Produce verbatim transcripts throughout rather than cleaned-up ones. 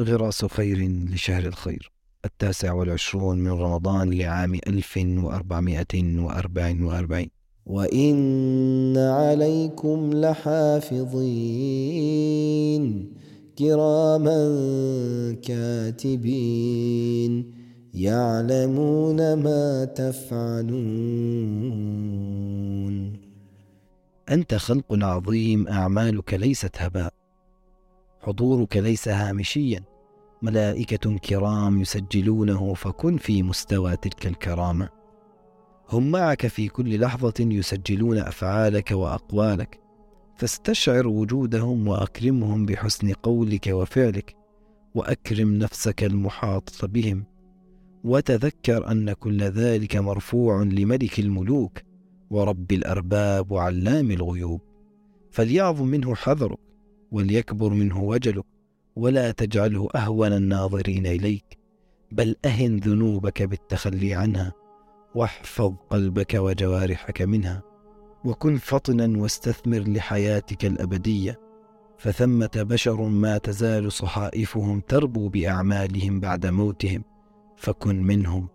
غراس خير لشهر الخير التاسع والعشرون من رمضان لعام ألف وأربعمائة وأربعة وأربعين. وإن عليكم لحافظين كراما كاتبين يعلمون ما تفعلون. أنت خلق عظيم، أعمالك ليست هباء، حضورك ليس هامشيا، ملائكة كرام يسجلونه، فكن في مستوى تلك الكرامة. هم معك في كل لحظة يسجلون أفعالك وأقوالك، فاستشعر وجودهم وأكرمهم بحسن قولك وفعلك، وأكرم نفسك المحاطة بهم، وتذكر أن كل ذلك مرفوع لملك الملوك ورب الأرباب وعلام الغيوب، فليعظم منه حذرك وليكبر منه وجلك، ولا تجعله أهون الناظرين إليك، بل أهن ذنوبك بالتخلي عنها، واحفظ قلبك وجوارحك منها، وكن فطنا واستثمر لحياتك الأبدية، فثمة بشر ما تزال صحائفهم تربو بأعمالهم بعد موتهم، فكن منهم.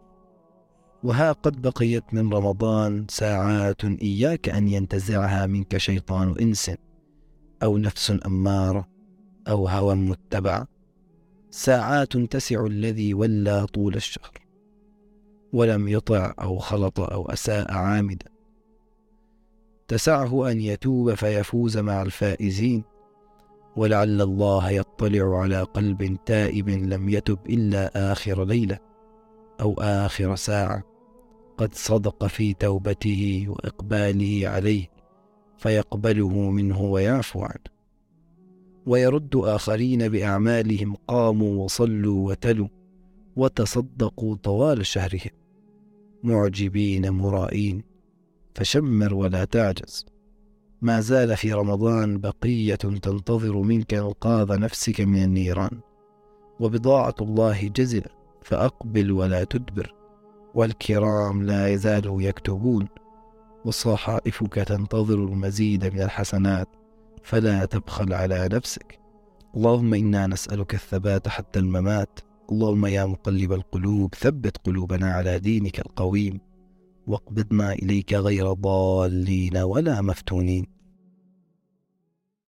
وها قد بقيت من رمضان ساعات، إياك أن ينتزعها منك شيطان إنس أو نفس أمارة أو هوى متبع، ساعات تسع الذي ولى طول الشهر ولم يطع أو خلط أو أساء عامدا، تسعه أن يتوب فيفوز مع الفائزين، ولعل الله يطلع على قلب تائب لم يتب إلا آخر ليلة أو آخر ساعة، قد صدق في توبته وإقباله عليه فيقبله منه ويعفو عنه، ويرد آخرين بأعمالهم قاموا وصلوا وتلوا وتصدقوا طوال شهرهم معجبين مرائين، فشمر ولا تعجز. ما زال في رمضان بقية تنتظر منك إنقاذ نفسك من النيران، وبضاعة الله جزلة، فأقبل ولا تدبر، والكرام لا يزالوا يكتبون، وصحائفك تنتظر المزيد من الحسنات، فلا تبخل على نفسك. اللهم إنا نسألك الثبات حتى الممات، اللهم يا مقلب القلوب ثبت قلوبنا على دينك القويم، واقبضنا إليك غير ضالين ولا مفتونين.